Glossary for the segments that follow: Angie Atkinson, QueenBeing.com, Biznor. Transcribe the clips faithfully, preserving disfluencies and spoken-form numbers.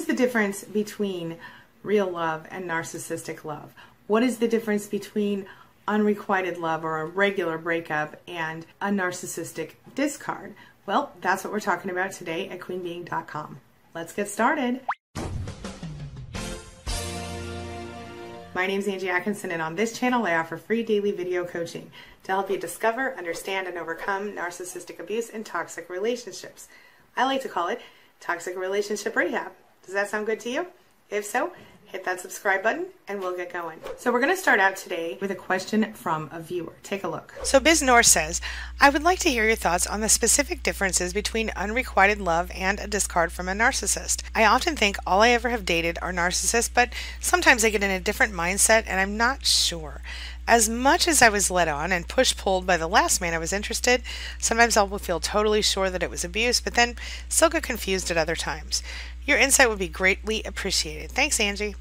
is the difference between real love and narcissistic love? What is the difference between unrequited love or a regular breakup and a narcissistic discard? Well, that's what we're talking about today at Queen Being dot com. Let's get started. My name is Angie Atkinson, and on this channel I offer free daily video coaching to help you discover, understand, and overcome narcissistic abuse and toxic relationships. I like to call it toxic relationship rehab. Does that sound good to you? If so, hit that subscribe button and we'll get going. So we're going to start out today with a question from a viewer. Take a look. So Biznor says, I would like to hear your thoughts on the specific differences between unrequited love and a discard from a narcissist. I often think all I ever have dated are narcissists, but sometimes I get in a different mindset and I'm not sure. As much as I was led on and push-pulled by the last man I was interested, sometimes I'll feel totally sure that it was abuse, but then still get confused at other times. Your insight would be greatly appreciated. Thanks, Angie.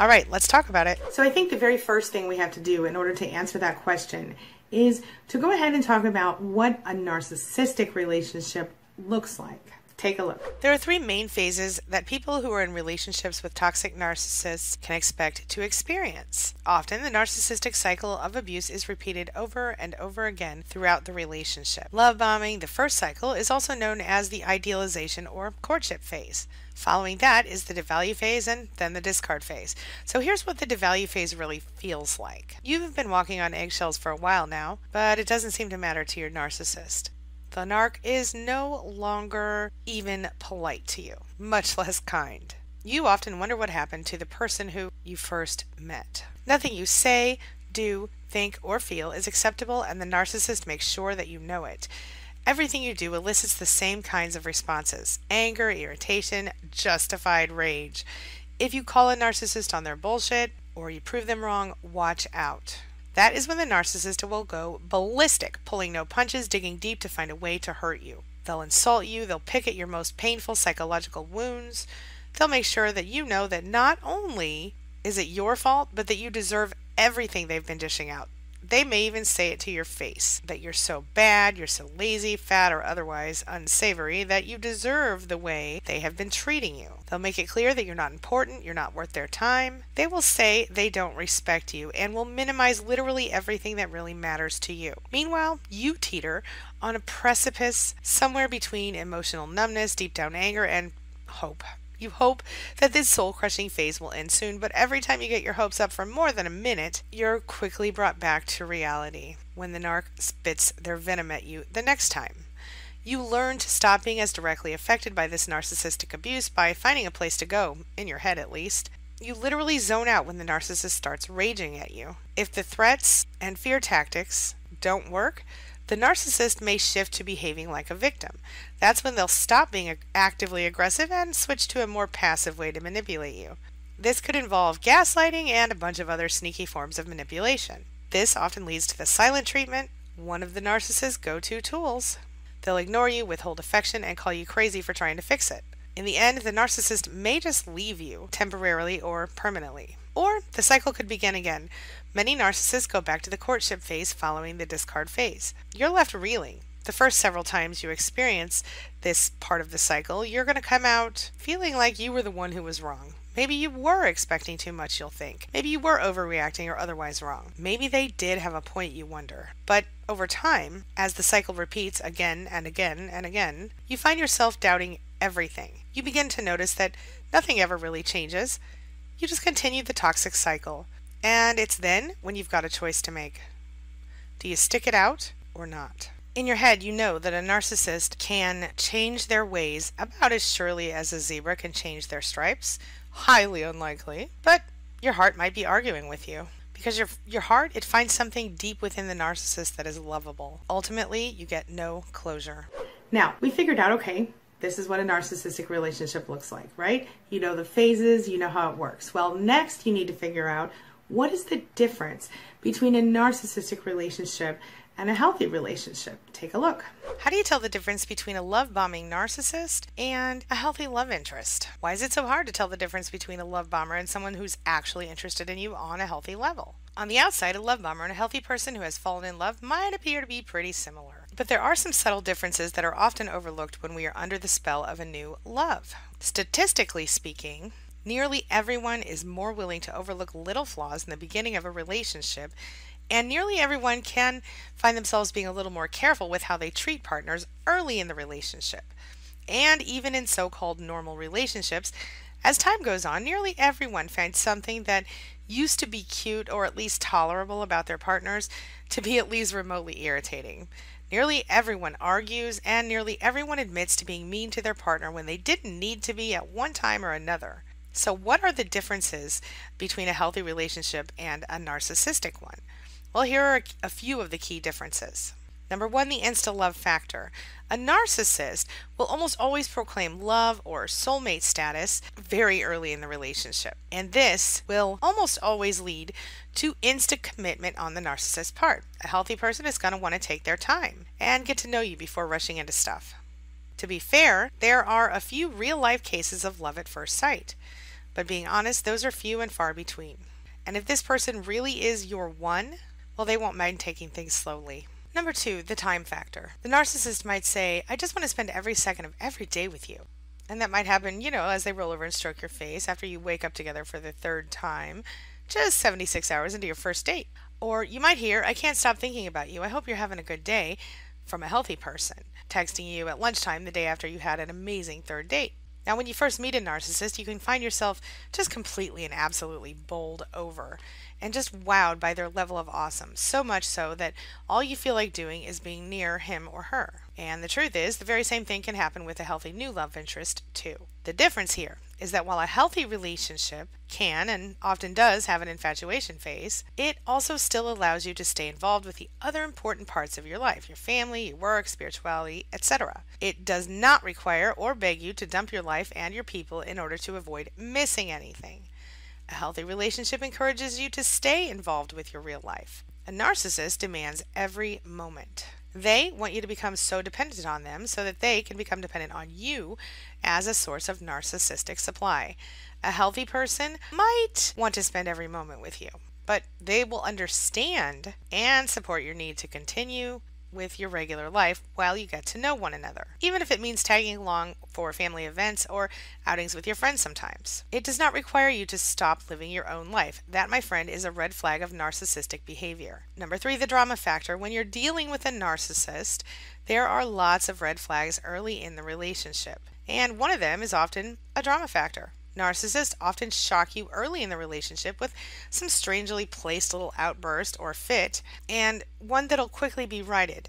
All right, let's talk about it. So I think the very first thing we have to do in order to answer that question is to go ahead and talk about what a narcissistic relationship looks like. Take a look. There are three main phases that people who are in relationships with toxic narcissists can expect to experience. Often, the narcissistic cycle of abuse is repeated over and over again throughout the relationship. Love bombing, the first cycle, is also known as the idealization or courtship phase. Following that is the devalue phase and then the discard phase. So here's what the devalue phase really feels like. You've been walking on eggshells for a while now, but it doesn't seem to matter to your narcissist. The narc is no longer even polite to you, much less kind. You often wonder what happened to the person who you first met. Nothing you say, do, think, or feel is acceptable, and the narcissist makes sure that you know it. Everything you do elicits the same kinds of responses: anger, irritation, justified rage. If you call a narcissist on their bullshit or you prove them wrong, watch out. That is when the narcissist will go ballistic, pulling no punches, digging deep to find a way to hurt you. They'll insult you, they'll pick at your most painful psychological wounds, they'll make sure that you know that not only is it your fault, but that you deserve everything they've been dishing out. They may even say it to your face, that you're so bad, you're so lazy, fat, or otherwise unsavory, that you deserve the way they have been treating you. They'll make it clear that you're not important, you're not worth their time. They will say they don't respect you and will minimize literally everything that really matters to you. Meanwhile, you teeter on a precipice somewhere between emotional numbness, deep down anger, and hope. You hope that this soul-crushing phase will end soon, but every time you get your hopes up for more than a minute, you're quickly brought back to reality when the narc spits their venom at you the next time. You learn to stop being as directly affected by this narcissistic abuse by finding a place to go, in your head at least. You literally zone out when the narcissist starts raging at you. If the threats and fear tactics don't work, the narcissist may shift to behaving like a victim. That's when they'll stop being actively aggressive and switch to a more passive way to manipulate you. This could involve gaslighting and a bunch of other sneaky forms of manipulation. This often leads to the silent treatment, one of the narcissist's go-to tools. They'll ignore you, withhold affection, and call you crazy for trying to fix it. In the end, the narcissist may just leave you temporarily or permanently. Or the cycle could begin again. Many narcissists go back to the courtship phase following the discard phase. You're left reeling. The first several times you experience this part of the cycle, you're going to come out feeling like you were the one who was wrong. Maybe you were expecting too much, you'll think. Maybe you were overreacting or otherwise wrong. Maybe they did have a point, you wonder. But over time, as the cycle repeats again and again and again, you find yourself doubting everything. You begin to notice that nothing ever really changes. You just continue the toxic cycle. And it's then when you've got a choice to make. Do you stick it out or not? In your head, you know that a narcissist can change their ways about as surely as a zebra can change their stripes. Highly unlikely. But your heart might be arguing with you. Because your, your heart, it finds something deep within the narcissist that is lovable. Ultimately, you get no closure. Now, we figured out, okay, this is what a narcissistic relationship looks like, right? You know the phases, you know how it works. Well, next you need to figure out, what is the difference between a narcissistic relationship and a healthy relationship? Take a look. How do you tell the difference between a love-bombing narcissist and a healthy love interest? Why is it so hard to tell the difference between a love bomber and someone who's actually interested in you on a healthy level? On the outside, a love bomber and a healthy person who has fallen in love might appear to be pretty similar. But there are some subtle differences that are often overlooked when we are under the spell of a new love. Statistically speaking, nearly everyone is more willing to overlook little flaws in the beginning of a relationship, and nearly everyone can find themselves being a little more careful with how they treat partners early in the relationship. And even in so-called normal relationships, as time goes on, nearly everyone finds something that used to be cute or at least tolerable about their partners to be at least remotely irritating. Nearly everyone argues, and nearly everyone admits to being mean to their partner when they didn't need to be at one time or another. So what are the differences between a healthy relationship and a narcissistic one? Well, here are a few of the key differences. Number one, the insta-love factor. A narcissist will almost always proclaim love or soulmate status very early in the relationship, and this will almost always lead to instant commitment on the narcissist's part. A healthy person is going to want to take their time and get to know you before rushing into stuff. To be fair, there are a few real-life cases of love at first sight, but being honest, those are few and far between. And if this person really is your one, well, they won't mind taking things slowly. Number two, the time factor. The narcissist might say, I just want to spend every second of every day with you. And that might happen, you know, as they roll over and stroke your face after you wake up together for the third time, just seventy-six hours into your first date. Or you might hear, I can't stop thinking about you. I hope you're having a good day, from a healthy person, texting you at lunchtime the day after you had an amazing third date. Now, when you first meet a narcissist, you can find yourself just completely and absolutely bowled over and just wowed by their level of awesome, so much so that all you feel like doing is being near him or her. And the truth is, the very same thing can happen with a healthy new love interest, too. The difference here is that while a healthy relationship can and often does have an infatuation phase, it also still allows you to stay involved with the other important parts of your life, your family, your work, spirituality, et cetera. It does not require or beg you to dump your life and your people in order to avoid missing anything. A healthy relationship encourages you to stay involved with your real life. A narcissist demands every moment. They want you to become so dependent on them so that they can become dependent on you as a source of narcissistic supply. A healthy person might want to spend every moment with you, but they will understand and support your need to continue with your regular life while you get to know one another, even if it means tagging along for family events or outings with your friends sometimes. It does not require you to stop living your own life. That, my friend, is a red flag of narcissistic behavior. Number three, the drama factor. When you're dealing with a narcissist, there are lots of red flags early in the relationship, and one of them is often a drama factor. Narcissists often shock you early in the relationship with some strangely placed little outburst or fit, and one that'll quickly be righted,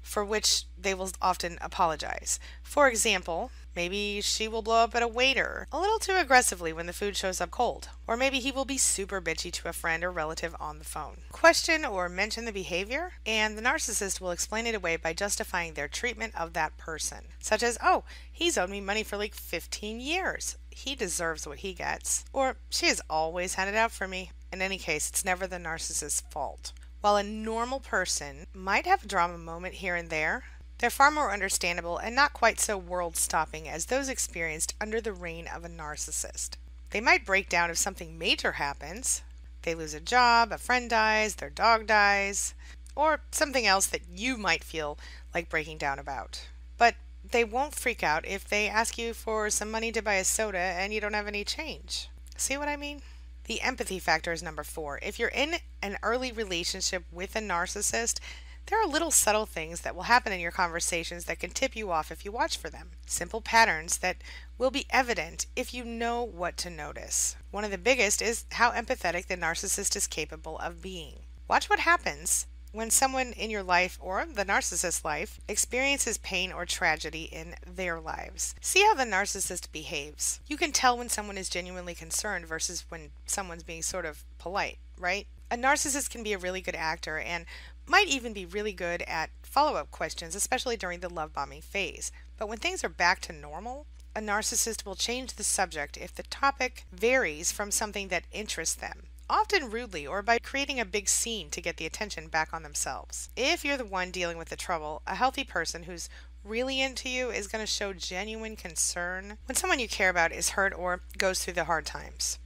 for which they will often apologize. For example, maybe she will blow up at a waiter a little too aggressively when the food shows up cold, or maybe he will be super bitchy to a friend or relative on the phone. Question or mention the behavior, and the narcissist will explain it away by justifying their treatment of that person, such as, oh, he's owed me money for like fifteen years. He deserves what he gets, or she has always had it out for me. In any case, it's never the narcissist's fault. While a normal person might have a drama moment here and there, they're far more understandable and not quite so world-stopping as those experienced under the reign of a narcissist. They might break down if something major happens. They lose a job, a friend dies, their dog dies, or something else that you might feel like breaking down about. But they won't freak out if they ask you for some money to buy a soda and you don't have any change. See what I mean? The empathy factor is number four. If you're in an early relationship with a narcissist, there are little subtle things that will happen in your conversations that can tip you off if you watch for them. Simple patterns that will be evident if you know what to notice. One of the biggest is how empathetic the narcissist is capable of being. Watch what happens when someone in your life or the narcissist's life experiences pain or tragedy in their lives. See how the narcissist behaves. You can tell when someone is genuinely concerned versus when someone's being sort of polite, right? A narcissist can be a really good actor and might even be really good at follow-up questions, especially during the love bombing phase. But when things are back to normal, a narcissist will change the subject if the topic varies from something that interests them, often rudely or by creating a big scene to get the attention back on themselves. If you're the one dealing with the trouble, a healthy person who's really into you is going to show genuine concern when someone you care about is hurt or goes through the hard times.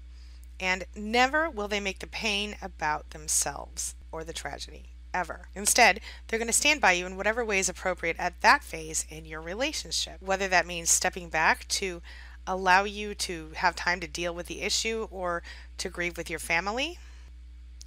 And never will they make the pain about themselves or the tragedy. ever. Instead, they're going to stand by you in whatever way is appropriate at that phase in your relationship, whether that means stepping back to allow you to have time to deal with the issue or to grieve with your family,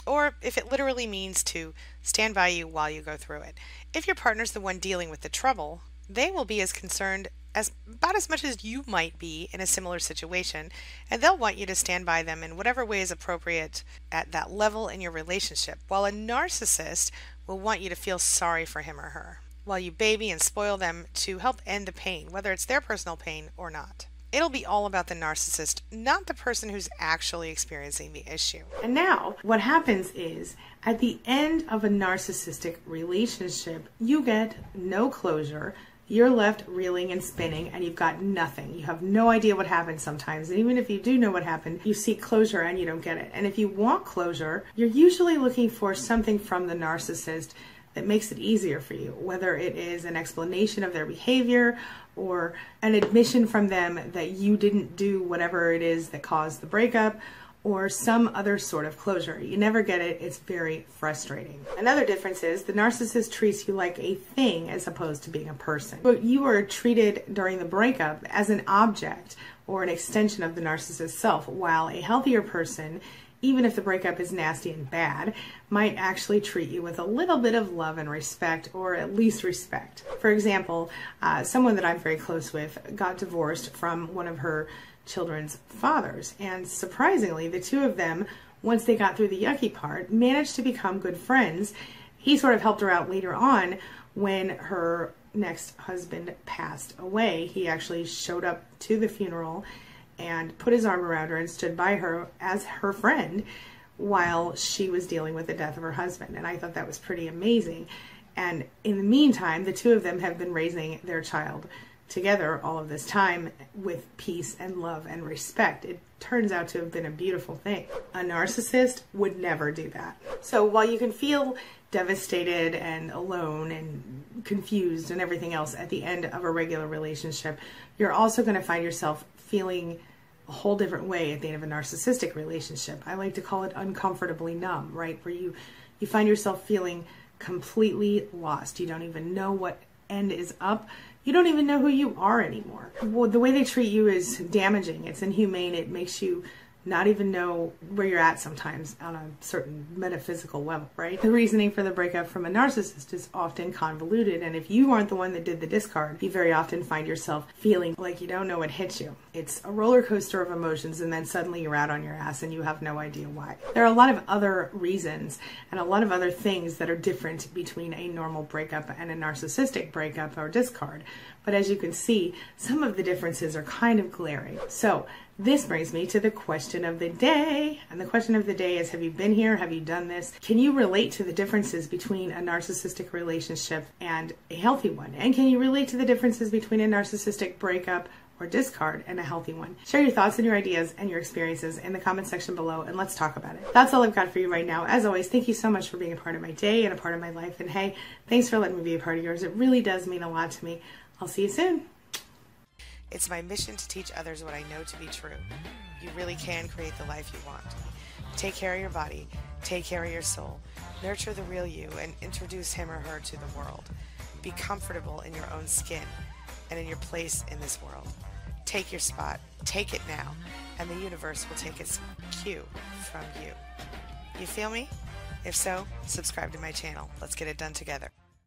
or if it literally means to stand by you while you go through it. If your partner's the one dealing with the trouble, they will be as concerned as about as much as you might be in a similar situation, and they'll want you to stand by them in whatever way is appropriate at that level in your relationship, while a narcissist will want you to feel sorry for him or her, while you baby and spoil them to help end the pain, whether it's their personal pain or not. It'll be all about the narcissist, not the person who's actually experiencing the issue. And now what happens is at the end of a narcissistic relationship, you get no closure. You're left reeling and spinning and you've got nothing. You have no idea what happened sometimes. And even if you do know what happened, you seek closure and you don't get it. And if you want closure, you're usually looking for something from the narcissist that makes it easier for you, whether it is an explanation of their behavior or an admission from them that you didn't do whatever it is that caused the breakup, or some other sort of closure. You never get it. It's very frustrating. Another difference is the narcissist treats you like a thing as opposed to being a person. But you are treated during the breakup as an object or an extension of the narcissist's self, while a healthier person, even if the breakup is nasty and bad, might actually treat you with a little bit of love and respect, or at least respect. For example, uh, someone that I'm very close with got divorced from one of her children's fathers, and surprisingly, the two of them, once they got through the yucky part, managed to become good friends. He sort of helped her out later on when her next husband passed away. He actually showed up to the funeral and put his arm around her and stood by her as her friend while she was dealing with the death of her husband. And I thought that was pretty amazing. And in the meantime, the two of them have been raising their child together all of this time with peace and love and respect. It turns out to have been a beautiful thing. A narcissist would never do that. So while you can feel devastated and alone and confused and everything else at the end of a regular relationship, you're also going to find yourself feeling a whole different way at the end of a narcissistic relationship. I like to call it uncomfortably numb, right? Where you, you find yourself feeling completely lost. You don't even know what end is up. You don't even know who you are anymore. Well, the way they treat you is damaging. It's inhumane. It makes you not even know where you're at sometimes on a certain metaphysical level, right? The reasoning for the breakup from a narcissist is often convoluted, and if you aren't the one that did the discard, you very often find yourself feeling like you don't know what hit you. It's a roller coaster of emotions, and then suddenly you're out on your ass and you have no idea why. There are a lot of other reasons and a lot of other things that are different between a normal breakup and a narcissistic breakup or discard, but as you can see, some of the differences are kind of glaring. So this brings me to the question of the day. And the question of the day is, have you been here? Have you done this? Can you relate to the differences between a narcissistic relationship and a healthy one? And can you relate to the differences between a narcissistic breakup or discard and a healthy one? Share your thoughts and your ideas and your experiences in the comment section below, and let's talk about it. That's all I've got for you right now. As always, thank you so much for being a part of my day and a part of my life. And hey, thanks for letting me be a part of yours. It really does mean a lot to me. I'll see you soon. It's my mission to teach others what I know to be true. You really can create the life you want. Take care of your body, take care of your soul, nurture the real you, and introduce him or her to the world. Be comfortable in your own skin and in your place in this world. Take your spot, take it now, and the universe will take its cue from you. You feel me? If so, subscribe to my channel. Let's get it done together.